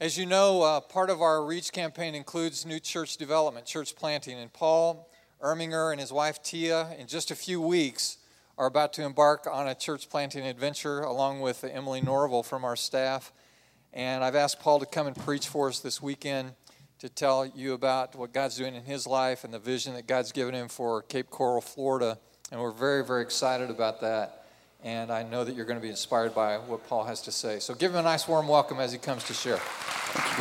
As you know, part of our Reach campaign includes new church development, church planting, and Paul Erminger and his wife Tia, in just a few weeks, are about to embark on a church planting adventure along with Emily Norville from our staff. And I've asked Paul to come and preach for us this weekend to tell you about what God's doing in his life and the vision that God's given him for Cape Coral, Florida. And we're very, very excited about that. And I know that you're going to be inspired by what Paul has to say. So give him a nice warm welcome as he comes to share. Thank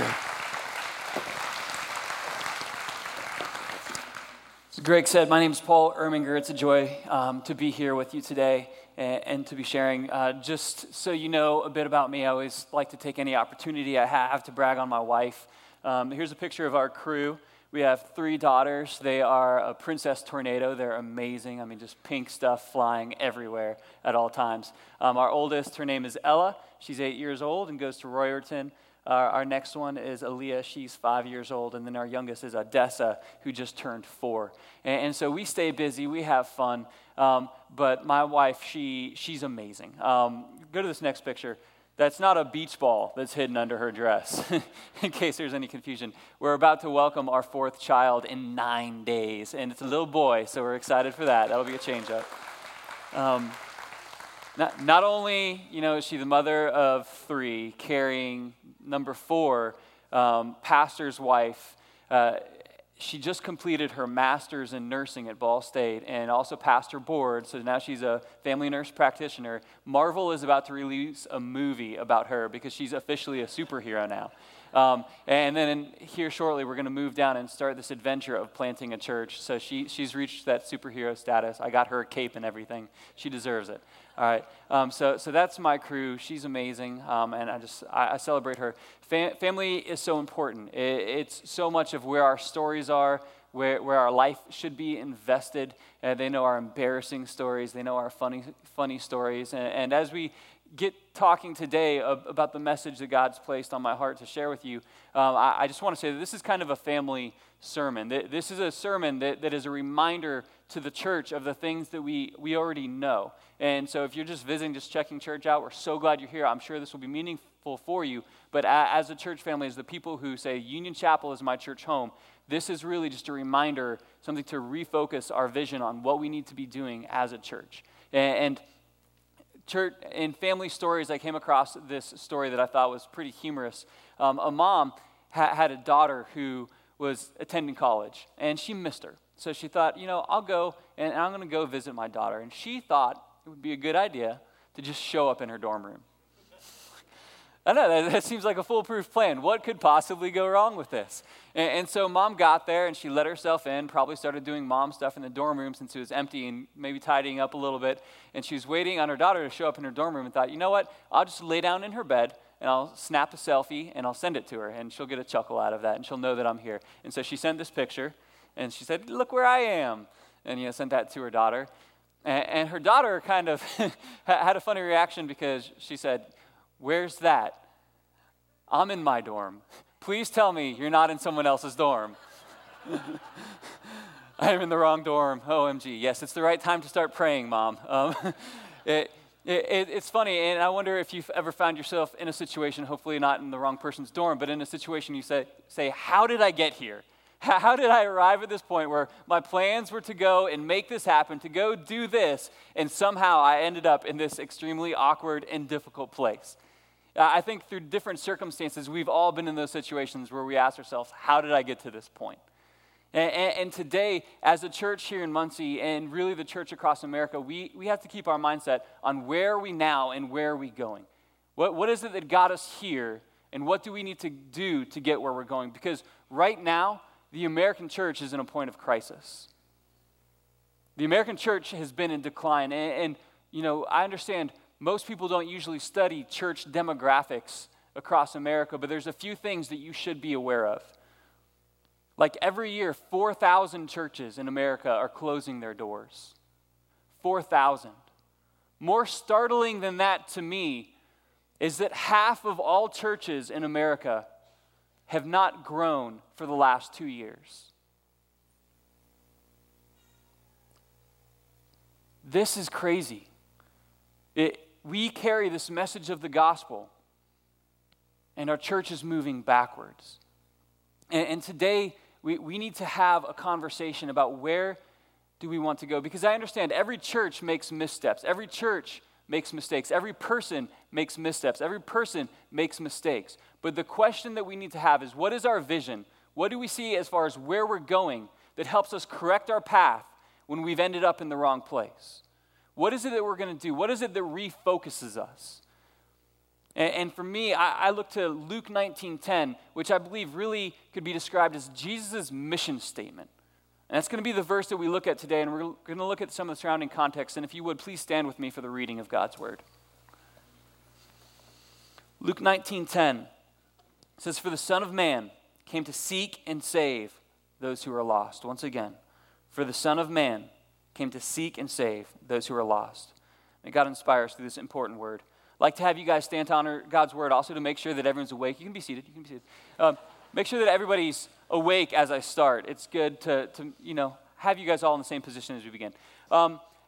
you, Greg. As Greg said, my name is Paul Erminger. It's a joy to be here with you today and to be sharing. Just so you know a bit about me, I always like to take any opportunity I have to brag on my wife. Here's a picture of our crew. We have three daughters. They are a princess tornado. They're amazing. I mean, just pink stuff flying everywhere at all times. Our oldest, her name is Ella. She's 8 years old and goes to Royerton. Our next one is Aaliyah. She's 5 years old. And then our youngest is Odessa, who just turned 4. And so we stay busy. We have fun. But my wife, she's amazing. Go to this next picture. That's not a beach ball that's hidden under her dress, in case there's any confusion. We're about to welcome our fourth child in 9 days, and it's a little boy, so we're excited for that. That'll be a change-up. Not only, is she the mother of three, carrying number four, pastor's wife. She just completed her master's in nursing at Ball State and also passed her board, so now she's a family nurse practitioner. Marvel is about to release a movie about her because she's officially a superhero now. And then here shortly, we're going to move down and start this adventure of planting a church. So she's reached that superhero status. I got her a cape and everything. She deserves it. All right. So that's my crew. She's amazing. And I celebrate her. Family is so important. It's so much of where our stories are, where our life should be invested. They know our embarrassing stories. They know our funny stories. And as we get talking today about the message that God's placed on my heart to share with you, I just want to say that this is kind of a family sermon. This is a sermon that is a reminder to the church of the things that we already know. And so if you're just visiting, just checking church out, we're so glad you're here. I'm sure this will be meaningful for you. But as a church family, as the people who say, Union Chapel is my church home, this is really just a reminder, something to refocus our vision on what we need to be doing as a church. And church and family stories, I came across this story that I thought was pretty humorous. A mom had a daughter who was attending college, and she missed her. So she thought, I'll go, and I'm going to go visit my daughter. And she thought it would be a good idea to just show up in her dorm room. I know, that seems like a foolproof plan. What could possibly go wrong with this? And so mom got there, and she let herself in, probably started doing mom stuff in the dorm room since it was empty and maybe tidying up a little bit. And she was waiting on her daughter to show up in her dorm room and thought, I'll just lay down in her bed, and I'll snap a selfie, and I'll send it to her, and she'll get a chuckle out of that, and she'll know that I'm here. And so she sent this picture, and she said, look where I am, and sent that to her daughter. And her daughter kind of had a funny reaction because she said, where's that? I'm in my dorm. Please tell me you're not in someone else's dorm. I am in the wrong dorm. OMG. Yes, it's the right time to start praying, Mom. It's funny, and I wonder if you've ever found yourself in a situation, hopefully not in the wrong person's dorm, but in a situation you say, how did I get here? How did I arrive at this point where my plans were to go and make this happen, to go do this, and somehow I ended up in this extremely awkward and difficult place? I think through different circumstances, we've all been in those situations where we ask ourselves, how did I get to this point? And today, as a church here in Muncie, and really the church across America, we have to keep our mindset on where are we now and where are we going? What is it that got us here, and what do we need to do to get where we're going? Because right now, the American church is in a point of crisis. The American church has been in decline. And I understand most people don't usually study church demographics across America, but there's a few things that you should be aware of. Like every year, 4,000 churches in America are closing their doors. 4,000. More startling than that to me is that half of all churches in America have not grown for the last 2 years. This is crazy. We carry this message of the gospel, and our church is moving backwards. And today, we need to have a conversation about where do we want to go? Because I understand every church makes missteps. Every church makes mistakes. Every person makes missteps. Every person makes mistakes. But the question that we need to have is, what is our vision? What do we see as far as where we're going that helps us correct our path when we've ended up in the wrong place? What is it that we're going to do? What is it that refocuses us? And for me, I look to Luke 19:10, which I believe really could be described as Jesus' mission statement. And that's going to be the verse that we look at today, and we're going to look at some of the surrounding context. And if you would, please stand with me for the reading of God's word. Luke 19:10 says, "For the Son of Man came to seek and save those who are lost." Once again, for the Son of Man came to seek and save those who are lost. May God inspire us through this important word. I'd like to have you guys stand to honor God's word, also to make sure that everyone's awake. You can be seated. You can be seated. Make sure that everybody's awake as I start. It's good to have you guys all in the same position as we begin.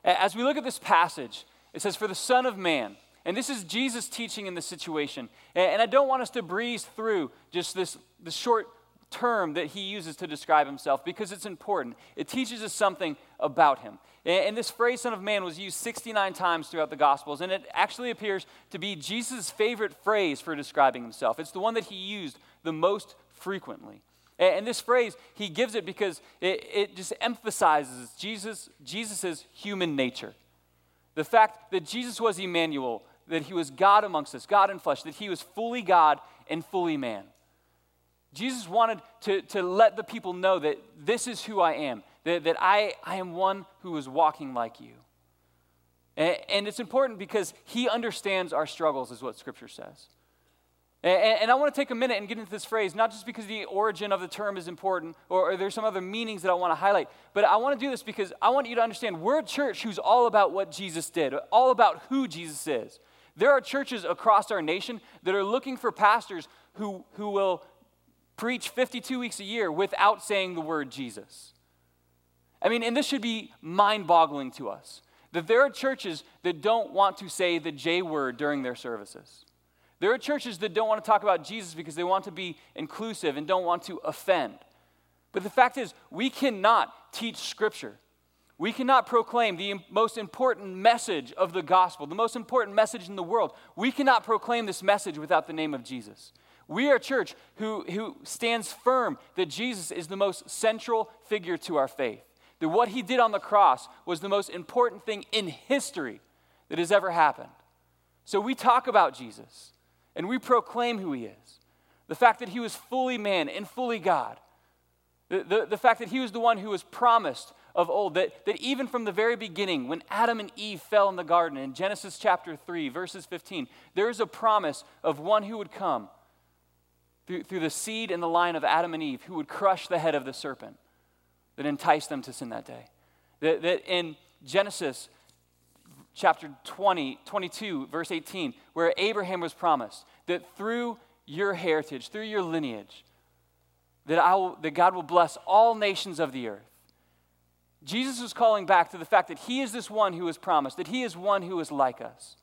As we look at this passage, it says, "For the Son of Man," and this is Jesus teaching in this situation. And I don't want us to breeze through just this short term that he uses to describe himself, because it's important. It teaches us something about him. And this phrase, Son of Man, was used 69 times throughout the Gospels, and it actually appears to be Jesus' favorite phrase for describing himself. It's the one that he used the most frequently. And this phrase, he gives it because it just emphasizes Jesus's human nature. The fact that Jesus was Emmanuel, that he was God amongst us, God in flesh, that he was fully God and fully man. Jesus wanted to let the people know that this is who I am, that I am one who is walking like you. And it's important because he understands our struggles, is what Scripture says. And I want to take a minute and get into this phrase, not just because the origin of the term is important or there's some other meanings that I want to highlight, but I want to do this because I want you to understand we're a church who's all about what Jesus did, all about who Jesus is. There are churches across our nation that are looking for pastors who will preach 52 weeks a year without saying the word Jesus. I mean, and this should be mind-boggling to us, that there are churches that don't want to say the J word during their services. There are churches that don't want to talk about Jesus because they want to be inclusive and don't want to offend. But the fact is, we cannot teach Scripture. We cannot proclaim the most important message of the gospel, the most important message in the world. We cannot proclaim this message without the name of Jesus. We are a church who stands firm that Jesus is the most central figure to our faith, that what he did on the cross was the most important thing in history that has ever happened. So we talk about Jesus, and we proclaim who he is. The fact that he was fully man and fully God. The fact that he was the one who was promised of old, that even from the very beginning, when Adam and Eve fell in the garden, in Genesis chapter 3, verses 15, there is a promise of one who would come through the seed and the line of Adam and Eve, who would crush the head of the serpent that enticed them to sin that day. That in Genesis chapter 22, verse 18, where Abraham was promised that through your heritage, through your lineage, that God will bless all nations of the earth. Jesus was calling back to the fact that he is this one who was promised, that he is one who is like us,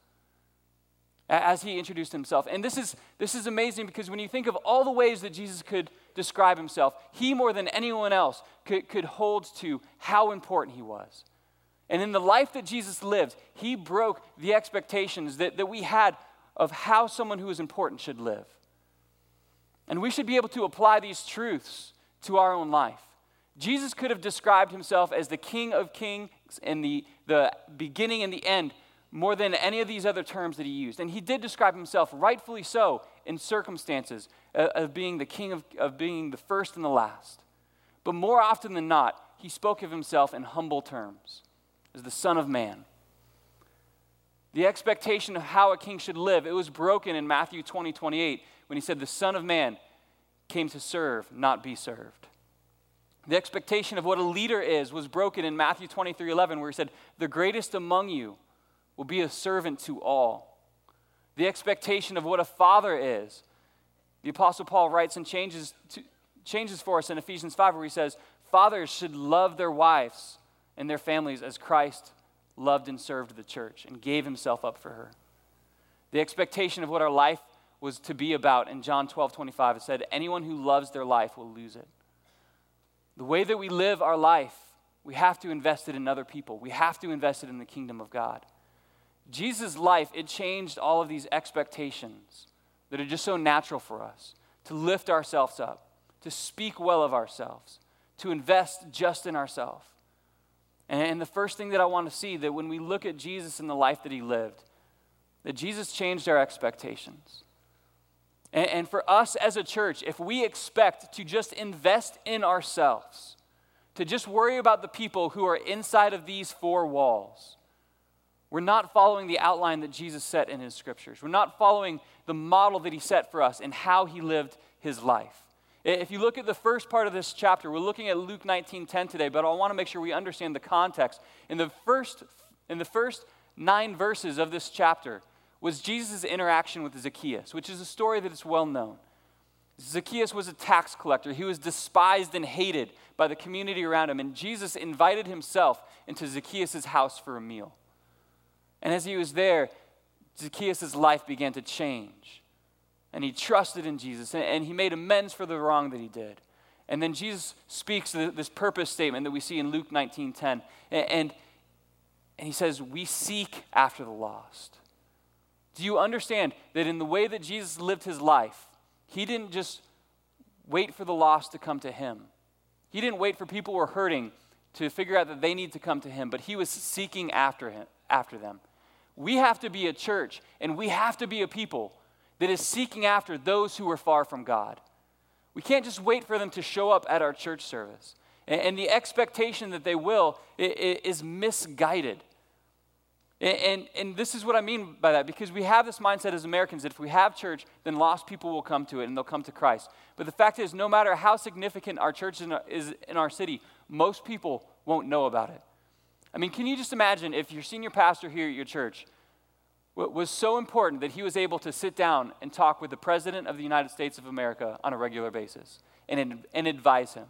as he introduced himself. And this is amazing, because when you think of all the ways that Jesus could describe himself, he more than anyone else could hold to how important he was. And in the life that Jesus lived, he broke the expectations that we had of how someone who is important should live. And we should be able to apply these truths to our own life. Jesus could have described himself as the King of Kings and the beginning and the end more than any of these other terms that he used. And he did describe himself, rightfully so, in circumstances of being the King of being the first and the last. But more often than not, he spoke of himself in humble terms, as the Son of Man. The expectation of how a king should live, it was broken in Matthew 20:28 when he said, "The Son of Man came to serve, not be served." The expectation of what a leader is was broken in Matthew 23:11, where he said, "The greatest among you will be a servant to all." The expectation of what a father is, the Apostle Paul writes and changes for us in Ephesians 5, where he says, "Fathers should love their wives and their families as Christ loved and served the church and gave himself up for her." The expectation of what our life was to be about in John 12:25. It said, anyone who loves their life will lose it. The way that we live our life, we have to invest it in other people. We have to invest it in the kingdom of God. Jesus' life, it changed all of these expectations that are just so natural for us, to lift ourselves up, to speak well of ourselves, to invest just in ourselves. And the first thing that I want to see, that when we look at Jesus and the life that he lived, that Jesus changed our expectations. And for us as a church, if we expect to just invest in ourselves, to just worry about the people who are inside of these four walls, we're not following the outline that Jesus set in his scriptures. We're not following the model that he set for us and how he lived his life. If you look at the first part of this chapter, we're looking at Luke 19:10 today, but I want to make sure we understand the context. In the first 9 verses of this chapter was Jesus' interaction with Zacchaeus, which is a story that is well known. Zacchaeus was a tax collector. He was despised and hated by the community around him, and Jesus invited himself into Zacchaeus' house for a meal. And as he was there, Zacchaeus' life began to change. And he trusted in Jesus, and he made amends for the wrong that he did. And then Jesus speaks this purpose statement that we see in Luke 19:10. And he says, we seek after the lost. Do you understand that in the way that Jesus lived his life, he didn't just wait for the lost to come to him. He didn't wait for people who were hurting to figure out that they need to come to him, but he was seeking after them. We have to be a church, and we have to be a people that is seeking after those who are far from God. We can't just wait for them to show up at our church service. And the expectation that they will is misguided. And this is what I mean by that, because we have this mindset as Americans that if we have church, then lost people will come to it and they'll come to Christ. But the fact is, no matter how significant our church is in our city, most people won't know about it. I mean, can you just imagine if your senior pastor here at your church was so important that he was able to sit down and talk with the President of the United States of America on a regular basis and advise him?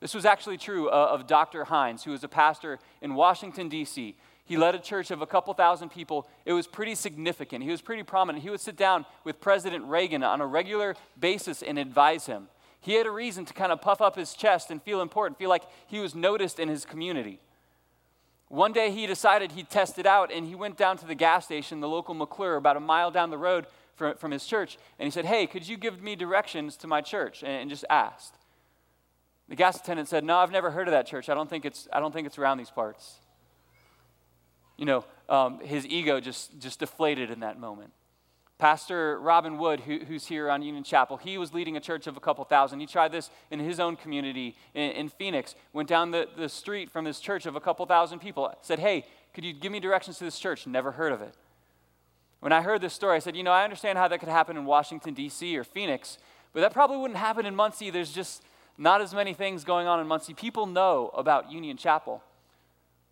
This was actually true of Dr. Hines, who was a pastor in Washington, D.C., He led a church of a couple thousand people. It was pretty significant. He was pretty prominent. He would sit down with President Reagan on a regular basis and advise him. He had a reason to kind of puff up his chest and feel important, feel like he was noticed in his community. One day he decided he'd test it out, and he went down to the gas station, the local McClure, about a mile down the road from his church, and he said, hey, could you give me directions to my church? And just asked. The gas attendant said, no, I've never heard of that church. I don't think it's around these parts. You know, his ego just deflated in that moment. Pastor Robin Wood, who's here on Union Chapel, he was leading a church of a couple thousand. He tried this in his own community in Phoenix, went down the street from his church of a couple thousand people, said, hey, could you give me directions to this church? Never heard of it. When I heard this story, I said, you know, I understand how that could happen in Washington, D.C. or Phoenix, but that probably wouldn't happen in Muncie. There's just not as many things going on in Muncie. People know about Union Chapel.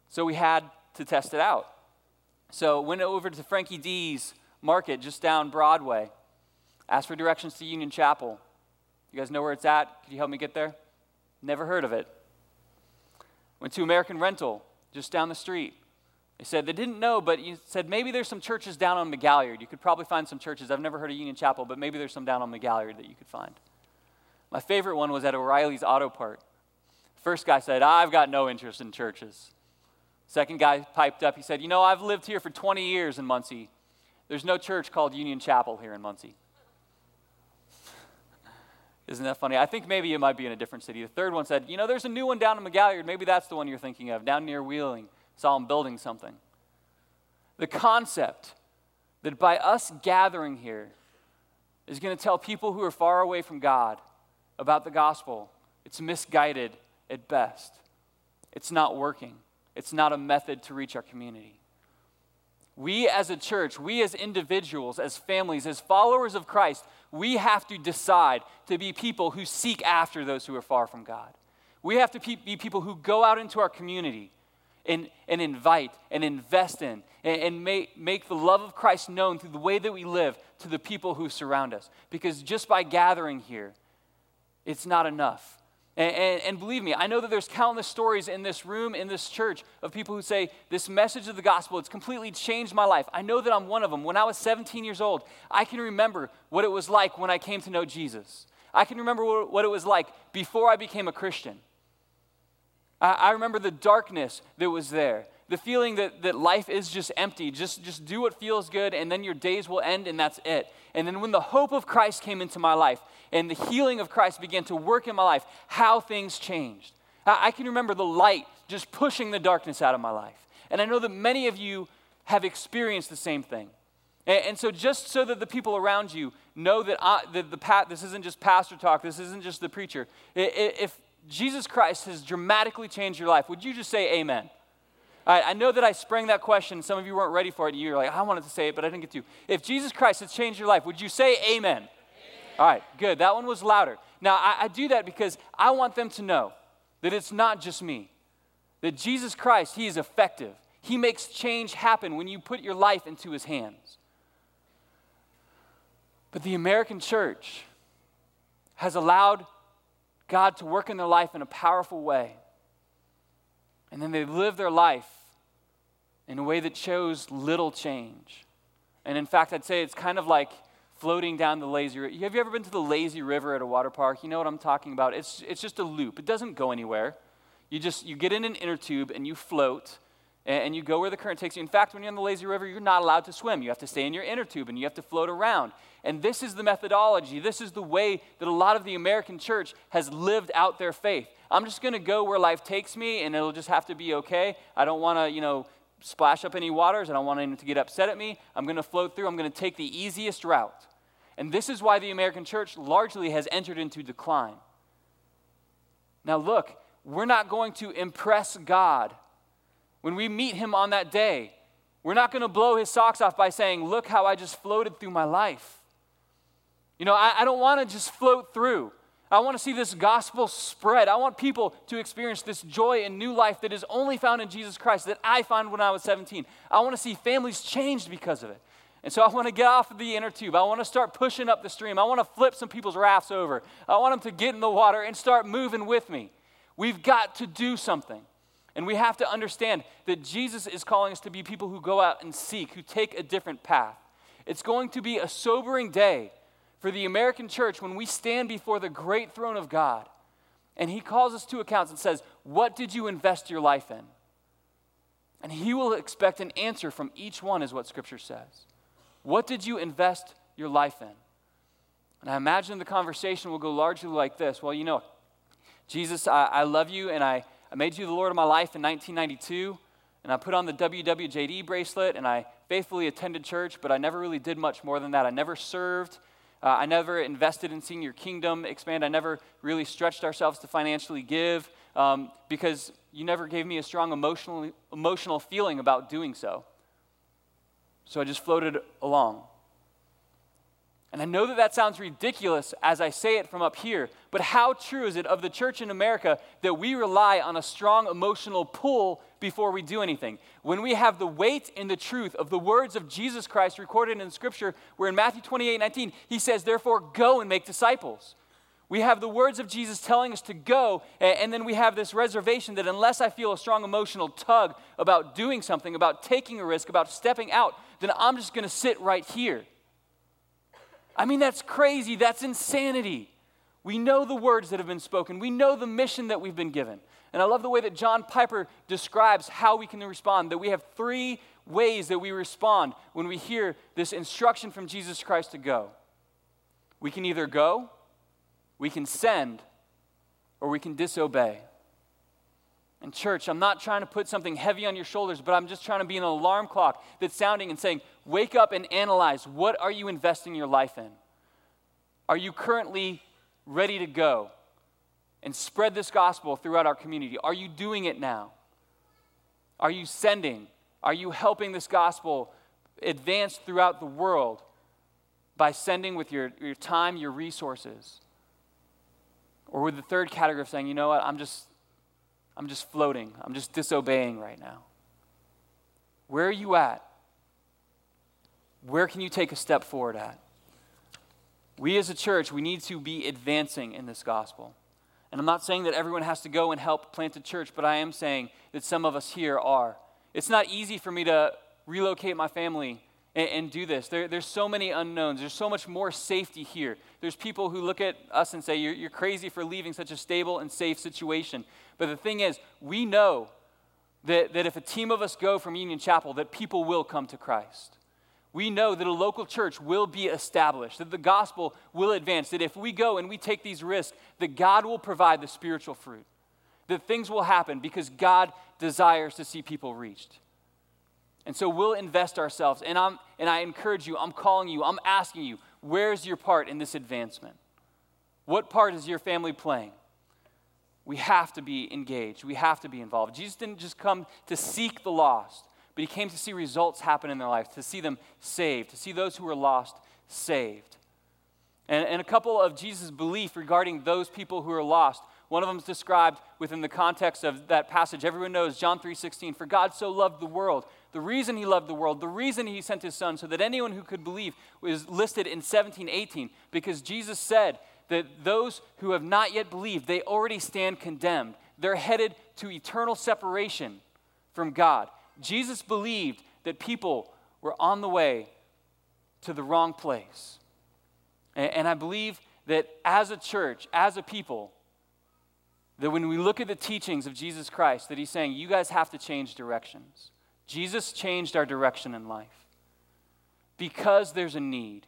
So we had to test it out. So went over to Frankie D's Market just down Broadway, asked for directions to Union Chapel. You guys know where it's at? Could you help me get there? Never heard of it. Went to American Rental just down the street. They said they didn't know, but you said maybe there's some churches down on McGalliard. You could probably find some churches. I've never heard of Union Chapel, but maybe there's some down on McGalliard that you could find. My favorite one was at O'Reilly's auto part. First guy said, I've got no interest in churches. Second guy piped up. He said, you know, I've lived here for 20 years in Muncie. There's no church called Union Chapel here in Muncie. Isn't that funny? I think maybe it might be in a different city. The third one said, you know, there's a new one down in McGalliard. Maybe that's the one you're thinking of, down near Wheeling. Saw them building something. The concept that by us gathering here is going to tell people who are far away from God about the gospel, it's misguided at best. It's not working. It's not a method to reach our community. We as a church, we as individuals, as families, as followers of Christ, we have to decide to be people who seek after those who are far from God. We have to be people who go out into our community and invite and invest in and make the love of Christ known through the way that we live to the people who surround us. Because just by gathering here, it's not enough. And believe me, I know that there's countless stories in this room, in this church, of people who say, this message of the gospel, it's completely changed my life. I know that I'm one of them. When I was 17 years old, I can remember what it was like when I came to know Jesus. I can remember what it was like before I became a Christian. I remember the darkness that was there, the feeling that life is just empty. Just do what feels good, and then your days will end, and that's it. And then when the hope of Christ came into my life, and the healing of Christ began to work in my life, how things changed. I can remember the light just pushing the darkness out of my life. And I know that many of you have experienced the same thing. And so just so that the people around you know that this isn't just pastor talk, this isn't just the preacher, if Jesus Christ has dramatically changed your life, would you just say amen? All right, I know that I sprang that question. Some of you weren't ready for it. You were like, I wanted to say it, but I didn't get to. If Jesus Christ has changed your life, would you say amen? All right, good. That one was louder. Now, I do that because I want them to know that it's not just me, that Jesus Christ, he is effective. He makes change happen when you put your life into his hands. But the American church has allowed God to work in their life in a powerful way. And then they live their life in a way that shows little change. And in fact, I'd say it's kind of like floating down the lazy river. Have you ever been to the lazy river at a water park? You know what I'm talking about. It's just a loop. It doesn't go anywhere. You get in an inner tube and you float and you go where the current takes you. In fact, when you're on the lazy river, you're not allowed to swim. You have to stay in your inner tube and you have to float around. And this is the methodology. This is the way that a lot of the American church has lived out their faith. I'm just going to go where life takes me and it'll just have to be okay. I don't want to, splash up any waters. I don't want anyone to get upset at me. I'm going to float through. I'm going to take the easiest route. And this is why the American church largely has entered into decline. Now look, we're not going to impress God. When we meet him on that day, we're not going to blow his socks off by saying, look how I just floated through my life. I don't want to just float through. I want to see this gospel spread. I want people to experience this joy and new life that is only found in Jesus Christ that I found when I was 17. I want to see families changed because of it. And so I want to get off of the inner tube. I want to start pushing up the stream. I want to flip some people's rafts over. I want them to get in the water and start moving with me. We've got to do something. And we have to understand that Jesus is calling us to be people who go out and seek, who take a different path. It's going to be a sobering day for the American church when we stand before the great throne of God and he calls us to accounts and says, what did you invest your life in? And he will expect an answer from each one, is what scripture says. What did you invest your life in? And I imagine the conversation will go largely like this. Well, Jesus, I love you, and I made you the Lord of my life in 1992, and I put on the WWJD bracelet, and I faithfully attended church, but I never really did much more than that. I never served. I never invested in seeing your kingdom expand. I never really stretched ourselves to financially give because you never gave me a strong emotional feeling about doing so. So I just floated along. And I know that sounds ridiculous as I say it from up here, but how true is it of the church in America that we rely on a strong emotional pull before we do anything? When we have the weight and the truth of the words of Jesus Christ recorded in Scripture, where in Matthew 28:19, he says, therefore, go and make disciples. We have the words of Jesus telling us to go, and then we have this reservation that unless I feel a strong emotional tug about doing something, about taking a risk, about stepping out, then I'm just going to sit right here. I mean, that's crazy. That's insanity. We know the words that have been spoken. We know the mission that we've been given. And I love the way that John Piper describes how we can respond, that we have three ways that we respond when we hear this instruction from Jesus Christ to go. We can either go, we can send, or we can disobey. And church, I'm not trying to put something heavy on your shoulders, but I'm just trying to be an alarm clock that's sounding and saying, wake up and analyze, what are you investing your life in? Are you currently ready to go and spread this gospel throughout our community? Are you doing it now? Are you sending? Are you helping this gospel advance throughout the world by sending with your time, your resources? Or with the third category of saying, I'm just floating. I'm just disobeying right now. Where are you at? Where can you take a step forward at? We as a church, we need to be advancing in this gospel. And I'm not saying that everyone has to go and help plant a church, but I am saying that some of us here are. It's not easy for me to relocate my family and do this. There's so many unknowns. There's so much more safety here. There's people who look at us and say, you're crazy for leaving such a stable and safe situation. But the thing is, we know that if a team of us go from Union Chapel, that people will come to Christ. We know that a local church will be established, that the gospel will advance, that if we go and we take these risks, that God will provide the spiritual fruit, that things will happen because God desires to see people reached. And so we'll invest ourselves. And I encourage you, I'm calling you, I'm asking you, where's your part in this advancement? What part is your family playing? We have to be engaged. We have to be involved. Jesus didn't just come to seek the lost, but he came to see results happen in their life, to see them saved, to see those who are lost saved. And a couple of Jesus' belief regarding those people who are lost, one of them is described within the context of that passage. Everyone knows John 3:16, for God so loved the world. The reason he loved the world, the reason he sent his son, so that anyone who could believe was listed in 17:18, because Jesus said that those who have not yet believed, they already stand condemned. They're headed to eternal separation from God. Jesus believed that people were on the way to the wrong place. And I believe that as a church, as a people, that when we look at the teachings of Jesus Christ, that he's saying, you guys have to change directions. Jesus changed our direction in life because there's a need,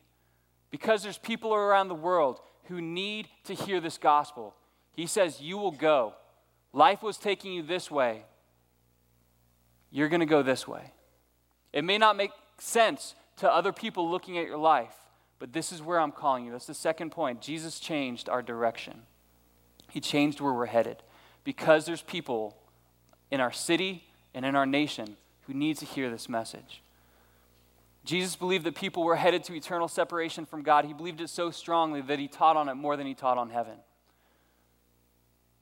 because there's people around the world who need to hear this gospel. He says, you will go. Life was taking you this way. You're going to go this way. It may not make sense to other people looking at your life, but this is where I'm calling you. That's the second point. Jesus changed our direction. He changed where we're headed because there's people in our city and in our nation who need to hear this message. Jesus believed that people were headed to eternal separation from God. He believed it so strongly that he taught on it more than he taught on heaven.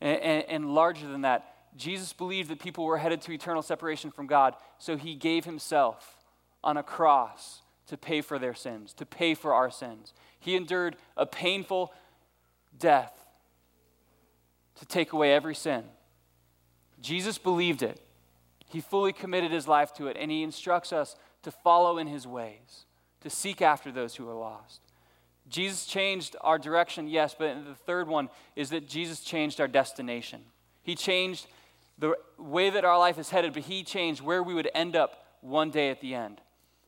And larger than that, Jesus believed that people were headed to eternal separation from God, so he gave himself on a cross to pay for their sins, to pay for our sins. He endured a painful death to take away every sin. Jesus believed it. He fully committed his life to it, and he instructs us to follow in his ways, to seek after those who are lost. Jesus changed our direction, yes, but the third one is that Jesus changed our destination. He changed the way that our life is headed, but he changed where we would end up one day at the end.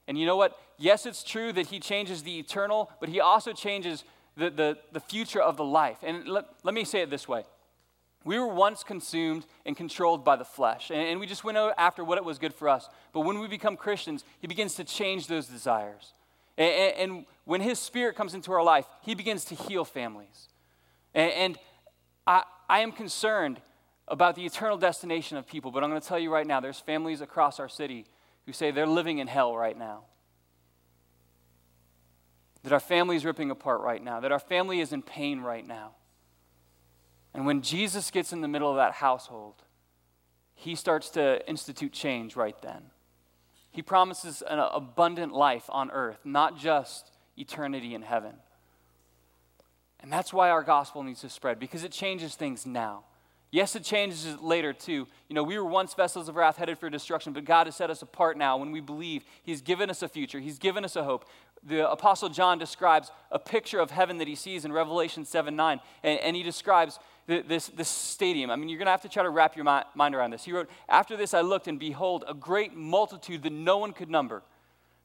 And you know what? Yes, it's true that he changes the eternal, but he also changes the future of the life. And let me say it this way. We were once consumed and controlled by the flesh, and we just went after what it was good for us. But when we become Christians, he begins to change those desires. And when his spirit comes into our life, he begins to heal families. And I am concerned about the eternal destination of people, but I'm going to tell you right now, there's families across our city who say they're living in hell right now, that our family's ripping apart right now, that our family is in pain right now. And when Jesus gets in the middle of that household, he starts to institute change right then. He promises an abundant life on earth, not just eternity in heaven. And that's why our gospel needs to spread, because it changes things now. Yes, it changes later too. You know, we were once vessels of wrath headed for destruction, but God has set us apart now when we believe. He's given us a future. He's given us a hope. The Apostle John describes a picture of heaven that he sees in Revelation 7:9, and he describes this stadium. I mean, you're going to have to try to wrap your mind around this. He wrote, "After this I looked, and behold, a great multitude that no one could number,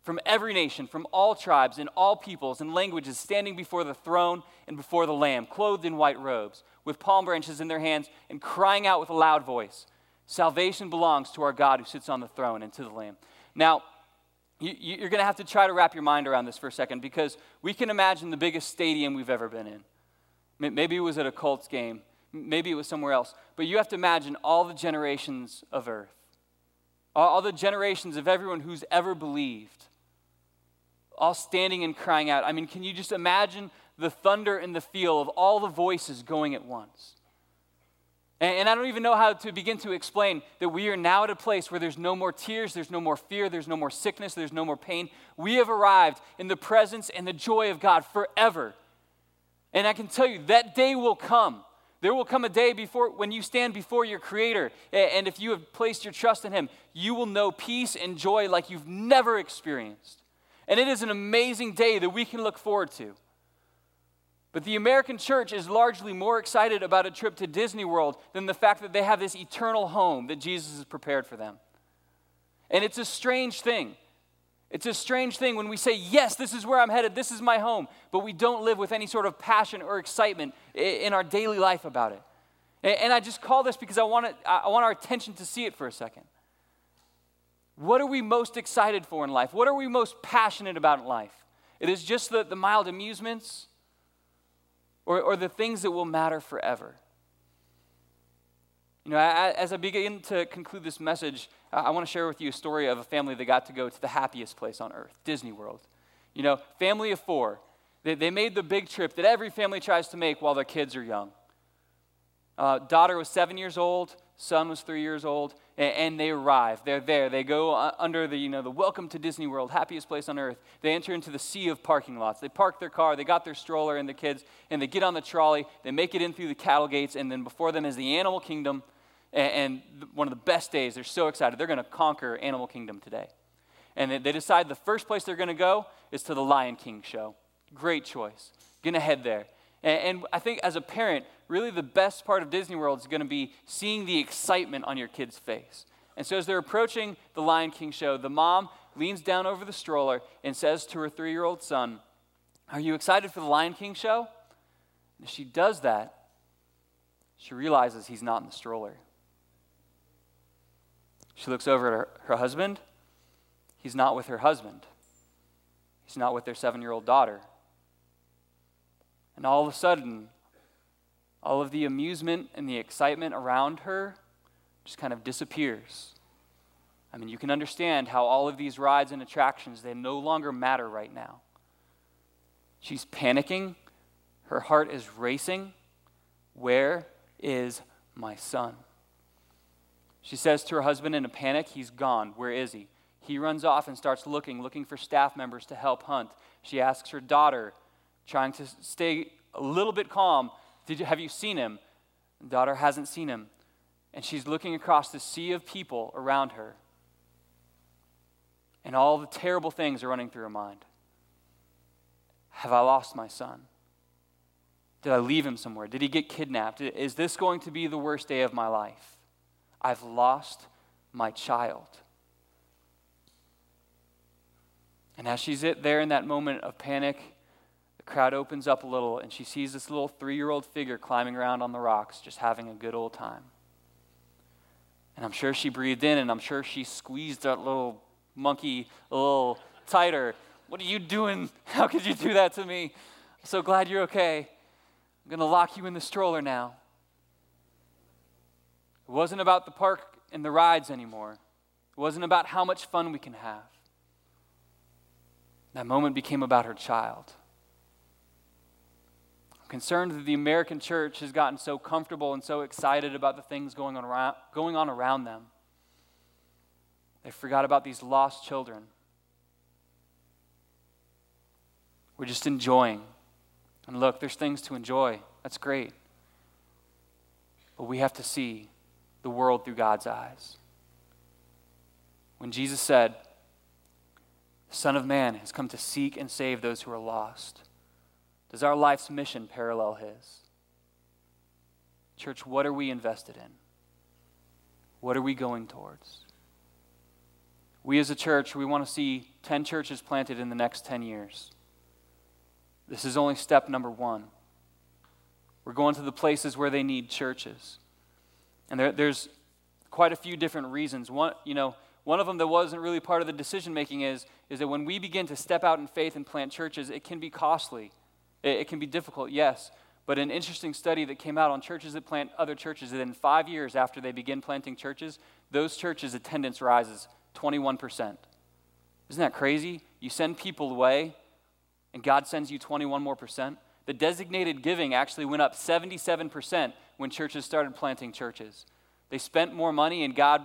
from every nation, from all tribes and all peoples and languages, standing before the throne and before the Lamb, clothed in white robes, with palm branches in their hands, and crying out with a loud voice, 'Salvation belongs to our God who sits on the throne and to the Lamb.'" Now, you're going to have to try to wrap your mind around this for a second, because we can imagine the biggest stadium we've ever been in. Maybe it was at a Colts game. Maybe it was somewhere else. But you have to imagine all the generations of earth, all the generations of everyone who's ever believed, all standing and crying out. I mean, can you just imagine the thunder and the feel of all the voices going at once? And I don't even know how to begin to explain that we are now at a place where there's no more tears, there's no more fear, there's no more sickness, there's no more pain. We have arrived in the presence and the joy of God forever. And I can tell you that day will come. There will come a day when you stand before your Creator, and if you have placed your trust in Him, you will know peace and joy like you've never experienced. And it is an amazing day that we can look forward to. But the American church is largely more excited about a trip to Disney World than the fact that they have this eternal home that Jesus has prepared for them. And it's a strange thing. It's a strange thing when we say, yes, this is where I'm headed, this is my home, but we don't live with any sort of passion or excitement in our daily life about it. And I just call this because I want our attention to see it for a second. What are we most excited for in life? What are we most passionate about in life? It is just the mild amusements, or the things that will matter forever. You know, as I begin to conclude this message, I want to share with you a story of a family that got to go to the happiest place on earth, Disney World. You know, family of four. They made the big trip that every family tries to make while their kids are young. Daughter was 7 years old, son was 3 years old, and they arrive. They're there. They go under the welcome to Disney World, happiest place on earth. They enter into the sea of parking lots. They park their car. They got their stroller and the kids, and they get on the trolley. They make it in through the cattle gates, and then before them is the Animal Kingdom, and one of the best days. They're so excited. They're going to conquer Animal Kingdom today. And they decide the first place they're going to go is to the Lion King show. Great choice. Going to head there. And I think as a parent, really the best part of Disney World is going to be seeing the excitement on your kid's face. And so as they're approaching the Lion King show, the mom leans down over the stroller and says to her 3-year-old son, "Are you excited for the Lion King show?" And as she does that, she realizes he's not in the stroller. She looks over at her husband. He's not with her husband. He's not with their 7-year-old daughter. And all of a sudden, all of the amusement and the excitement around her just kind of disappears. I mean, you can understand how all of these rides and attractions, they no longer matter right now. She's panicking. Her heart is racing. Where is my son? She says to her husband in a panic, "He's gone. Where is he?" He runs off and starts looking for staff members to help hunt. She asks her daughter, trying to stay a little bit calm, have you seen him? The daughter hasn't seen him. And she's looking across the sea of people around her. And all the terrible things are running through her mind. Have I lost my son? Did I leave him somewhere? Did he get kidnapped? Is this going to be the worst day of my life? I've lost my child. And as she's there in that moment of panic, the crowd opens up a little, and she sees this little 3-year-old figure climbing around on the rocks, just having a good old time. And I'm sure she breathed in, and I'm sure she squeezed that little monkey a little tighter. What are you doing? How could you do that to me? I'm so glad you're okay. I'm going to lock you in the stroller now. It wasn't about the park and the rides anymore. It wasn't about how much fun we can have. That moment became about her child. Concerned that the American church has gotten so comfortable and so excited about the things going on around them. They forgot about these lost children. We're just enjoying. And look, there's things to enjoy. That's great. But we have to see the world through God's eyes. When Jesus said, "The Son of Man has come to seek and save those who are lost," does our life's mission parallel His? Church, what are we invested in? What are we going towards? We as a church, we want to see 10 churches planted in the next 10 years. This is only step number 1. We're going to the places where they need churches. And there's quite a few different reasons. One of them that wasn't really part of the decision-making is that when we begin to step out in faith and plant churches, it can be costly. It can be difficult, yes, but an interesting study that came out on churches that plant other churches, that in 5 years after they begin planting churches, those churches' attendance rises 21%. Isn't that crazy? You send people away, and God sends you 21% more. The designated giving actually went up 77% when churches started planting churches. They spent more money, and God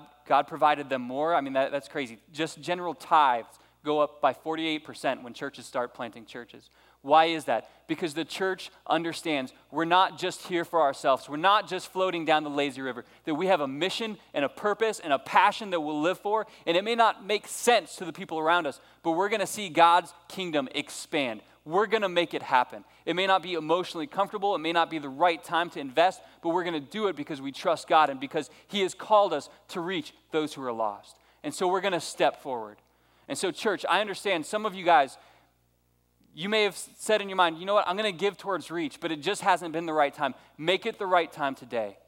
provided them more. I mean, that's crazy. Just general tithes go up by 48% when churches start planting churches. Why is that? Because the church understands we're not just here for ourselves. We're not just floating down the lazy river. That we have a mission and a purpose and a passion that we'll live for. And it may not make sense to the people around us, but we're going to see God's kingdom expand. We're going to make it happen. It may not be emotionally comfortable. It may not be the right time to invest, but we're going to do it because we trust God and because he has called us to reach those who are lost. And so we're going to step forward. And so church, I understand some of you guys, you may have said in your mind, you know what, I'm going to give towards reach, but it just hasn't been the right time. Make it the right time today.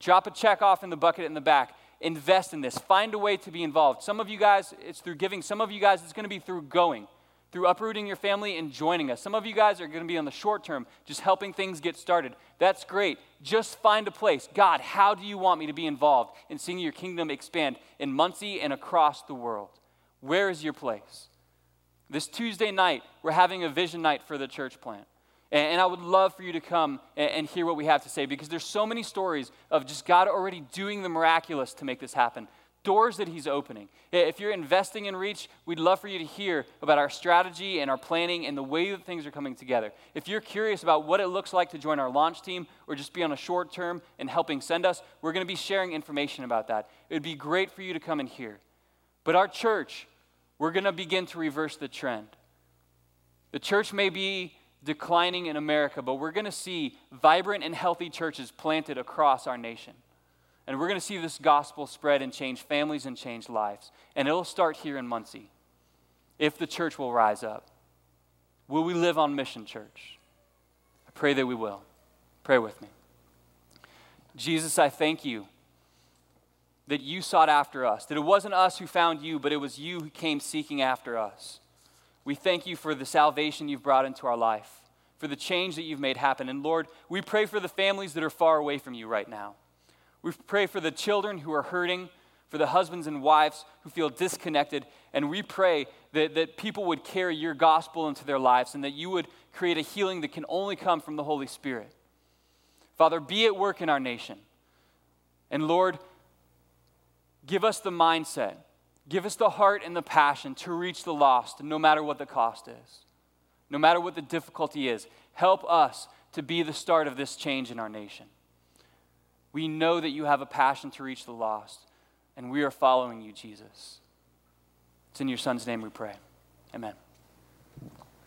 Drop a check off in the bucket in the back. Invest in this. Find a way to be involved. Some of you guys, it's through giving. Some of you guys, it's going to be through going, through uprooting your family and joining us. Some of you guys are going to be on the short term, just helping things get started. That's great. Just find a place. God, how do you want me to be involved in seeing your kingdom expand in Muncie and across the world? Where is your place? This Tuesday night, we're having a vision night for the church plant. And I would love for you to come and hear what we have to say, because there's so many stories of just God already doing the miraculous to make this happen. Doors that he's opening. If you're investing in reach, we'd love for you to hear about our strategy and our planning and the way that things are coming together. If you're curious about what it looks like to join our launch team or just be on a short term and helping send us, we're going to be sharing information about that. It would be great for you to come and hear. But our church, we're going to begin to reverse the trend. The church may be declining in America, but we're going to see vibrant and healthy churches planted across our nation. And we're going to see this gospel spread and change families and change lives. And it'll start here in Muncie, if the church will rise up. Will we live on mission, church? I pray that we will. Pray with me. Jesus, I thank you that you sought after us, that it wasn't us who found you, but it was you who came seeking after us. We thank you for the salvation you've brought into our life, for the change that you've made happen. And Lord, we pray for the families that are far away from you right now. We pray for the children who are hurting, for the husbands and wives who feel disconnected. And we pray that people would carry your gospel into their lives and that you would create a healing that can only come from the Holy Spirit. Father, be at work in our nation. And Lord, give us the mindset, give us the heart and the passion to reach the lost, no matter what the cost is, no matter what the difficulty is. Help us to be the start of this change in our nation. We know that you have a passion to reach the lost, and we are following you, Jesus. It's in your Son's name we pray. Amen.